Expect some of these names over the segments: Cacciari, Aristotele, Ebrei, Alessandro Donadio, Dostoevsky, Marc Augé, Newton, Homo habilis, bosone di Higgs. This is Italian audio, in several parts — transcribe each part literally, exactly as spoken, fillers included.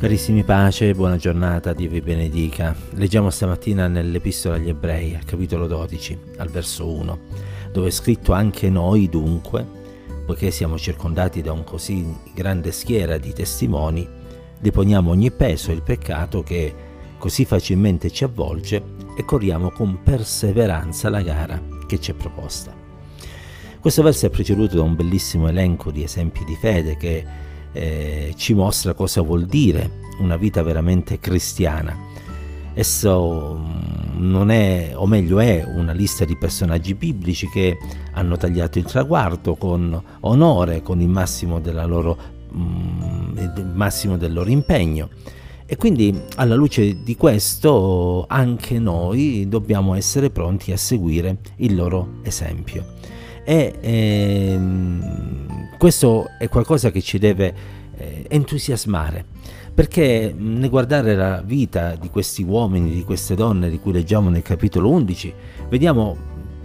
Carissimi, pace, buona giornata, Dio vi benedica. Leggiamo stamattina nell'Epistola agli Ebrei, al capitolo dodici, al verso uno, dove è scritto: anche noi dunque, poiché siamo circondati da un così grande schiera di testimoni, deponiamo ogni peso e il peccato che così facilmente ci avvolge e corriamo con perseveranza la gara che ci è proposta. Questo verso è preceduto da un bellissimo elenco di esempi di fede che Eh, ci mostra cosa vuol dire una vita veramente cristiana. Esso non è, o meglio è, una lista di personaggi biblici che hanno tagliato il traguardo con onore, con il massimo della loro, mm, il massimo del loro impegno. E quindi, alla luce di questo, anche noi dobbiamo essere pronti a seguire il loro esempio. E ehm, Questo è qualcosa che ci deve eh, entusiasmare, perché nel guardare la vita di questi uomini, di queste donne di cui leggiamo nel capitolo undici, vediamo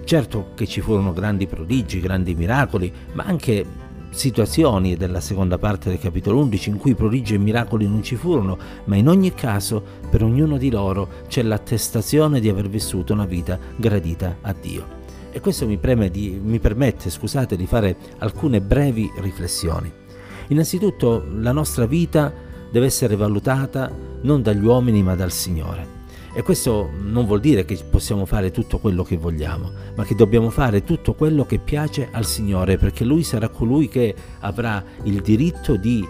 certo che ci furono grandi prodigi, grandi miracoli, ma anche situazioni della seconda parte del capitolo undici in cui prodigi e miracoli non ci furono, ma in ogni caso per ognuno di loro c'è l'attestazione di aver vissuto una vita gradita a Dio. E questo mi, preme di, mi permette, scusate, di fare alcune brevi riflessioni. Innanzitutto, la nostra vita deve essere valutata non dagli uomini ma dal Signore. E questo non vuol dire che possiamo fare tutto quello che vogliamo, ma che dobbiamo fare tutto quello che piace al Signore, perché Lui sarà colui che avrà il diritto di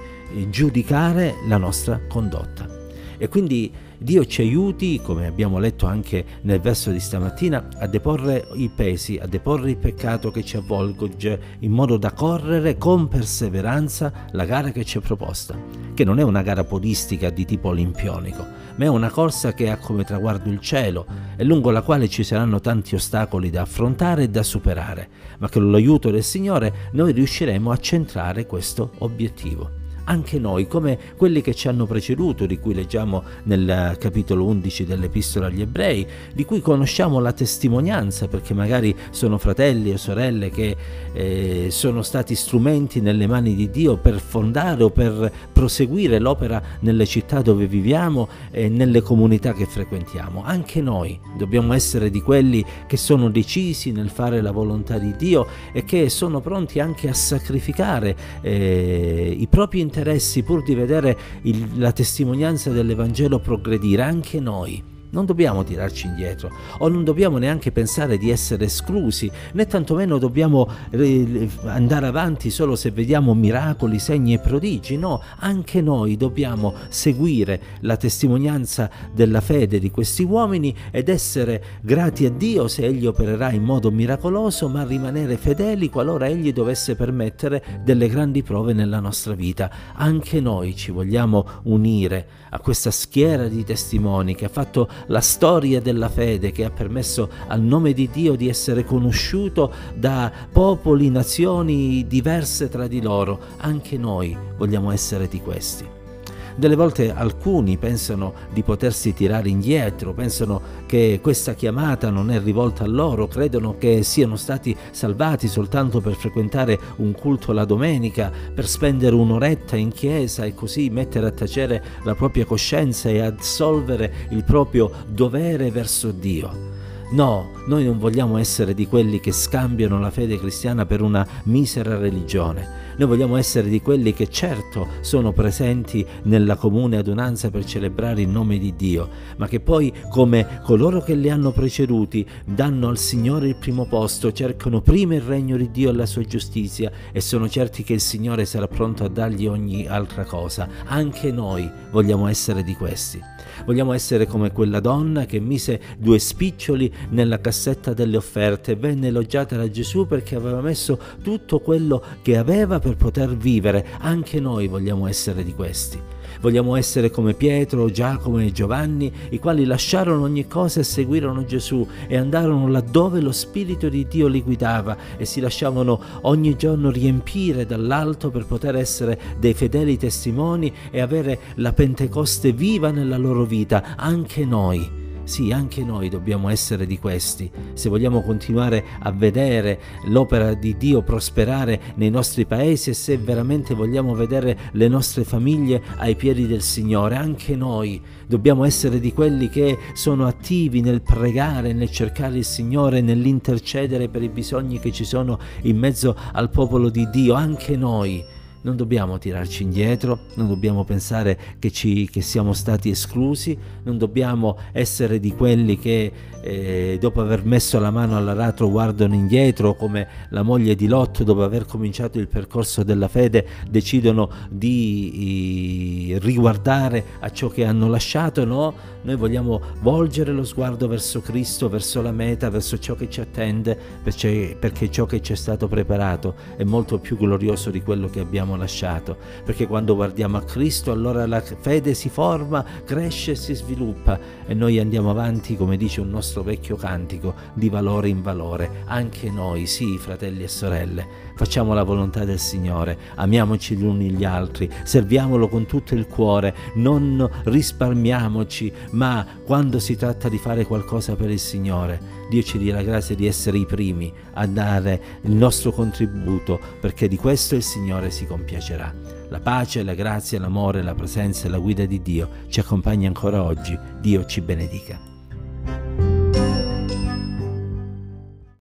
giudicare la nostra condotta. E quindi Dio ci aiuti, come abbiamo letto anche nel verso di stamattina, a deporre i pesi, a deporre il peccato che ci avvolge, in modo da correre con perseveranza la gara che ci è proposta, che non è una gara podistica di tipo olimpionico, ma è una corsa che ha come traguardo il cielo e lungo la quale ci saranno tanti ostacoli da affrontare e da superare, ma che con l'aiuto del Signore noi riusciremo a centrare questo obiettivo. Anche noi, come quelli che ci hanno preceduto, di cui leggiamo nel capitolo undici dell'Epistola agli Ebrei, di cui conosciamo la testimonianza, perché magari sono fratelli o sorelle che eh, sono stati strumenti nelle mani di Dio per fondare o per proseguire l'opera nelle città dove viviamo e nelle comunità che frequentiamo. Anche noi dobbiamo essere di quelli che sono decisi nel fare la volontà di Dio e che sono pronti anche a sacrificare eh, i propri interessi interessi pur di vedere il, la testimonianza dell'Evangelo progredire. Anche noi non dobbiamo tirarci indietro, o non dobbiamo neanche pensare di essere esclusi, né tantomeno dobbiamo andare avanti solo se vediamo miracoli, segni e prodigi. No, anche noi dobbiamo seguire la testimonianza della fede di questi uomini ed essere grati a Dio se Egli opererà in modo miracoloso, ma rimanere fedeli qualora Egli dovesse permettere delle grandi prove nella nostra vita. Anche noi ci vogliamo unire a questa schiera di testimoni che ha fatto la storia della fede, che ha permesso al nome di Dio di essere conosciuto da popoli, nazioni diverse tra di loro. Anche noi vogliamo essere di questi. Delle volte alcuni pensano di potersi tirare indietro, pensano che questa chiamata non è rivolta a loro, credono che siano stati salvati soltanto per frequentare un culto la domenica, per spendere un'oretta in chiesa e così mettere a tacere la propria coscienza e assolvere il proprio dovere verso Dio. No, noi non vogliamo essere di quelli che scambiano la fede cristiana per una misera religione. Noi vogliamo essere di quelli che certo sono presenti nella comune adunanza per celebrare il nome di Dio, ma che poi, come coloro che li hanno preceduti, danno al Signore il primo posto, cercano prima il regno di Dio e la sua giustizia e sono certi che il Signore sarà pronto a dargli ogni altra cosa. Anche noi vogliamo essere di questi. Vogliamo essere come quella donna che mise due spiccioli nella cassetta delle offerte e venne elogiata da Gesù perché aveva messo tutto quello che aveva per poter vivere. Anche noi vogliamo essere di questi. Vogliamo essere come Pietro, Giacomo e Giovanni, i quali lasciarono ogni cosa e seguirono Gesù e andarono laddove lo Spirito di Dio li guidava e si lasciavano ogni giorno riempire dall'alto per poter essere dei fedeli testimoni e avere la Pentecoste viva nella loro vita. Anche noi Sì, anche noi dobbiamo essere di questi, se vogliamo continuare a vedere l'opera di Dio prosperare nei nostri paesi e se veramente vogliamo vedere le nostre famiglie ai piedi del Signore. Anche noi dobbiamo essere di quelli che sono attivi nel pregare, nel cercare il Signore, nell'intercedere per i bisogni che ci sono in mezzo al popolo di Dio. Anche noi non dobbiamo tirarci indietro, non dobbiamo pensare che, ci, che siamo stati esclusi, non dobbiamo essere di quelli che eh, dopo aver messo la mano all'aratro guardano indietro, come la moglie di Lot dopo aver cominciato il percorso della fede decidono di i, riguardare a ciò che hanno lasciato. No, noi vogliamo volgere lo sguardo verso Cristo, verso la meta, verso ciò che ci attende, perché, perché ciò che ci è stato preparato è molto più glorioso di quello che abbiamo lasciato, perché quando guardiamo a Cristo allora la fede si forma, cresce e si sviluppa e noi andiamo avanti, come dice un nostro vecchio cantico, di valore in valore. Anche noi, sì, fratelli e sorelle, facciamo la volontà del Signore, amiamoci gli uni gli altri, serviamolo con tutto il cuore, non risparmiamoci, ma quando si tratta di fare qualcosa per il Signore, Dio ci dia la grazia di essere i primi a dare il nostro contributo, perché di questo il Signore si compiacerà. La pace, la grazia, l'amore, la presenza e la guida di Dio ci accompagna ancora oggi. Dio ci benedica.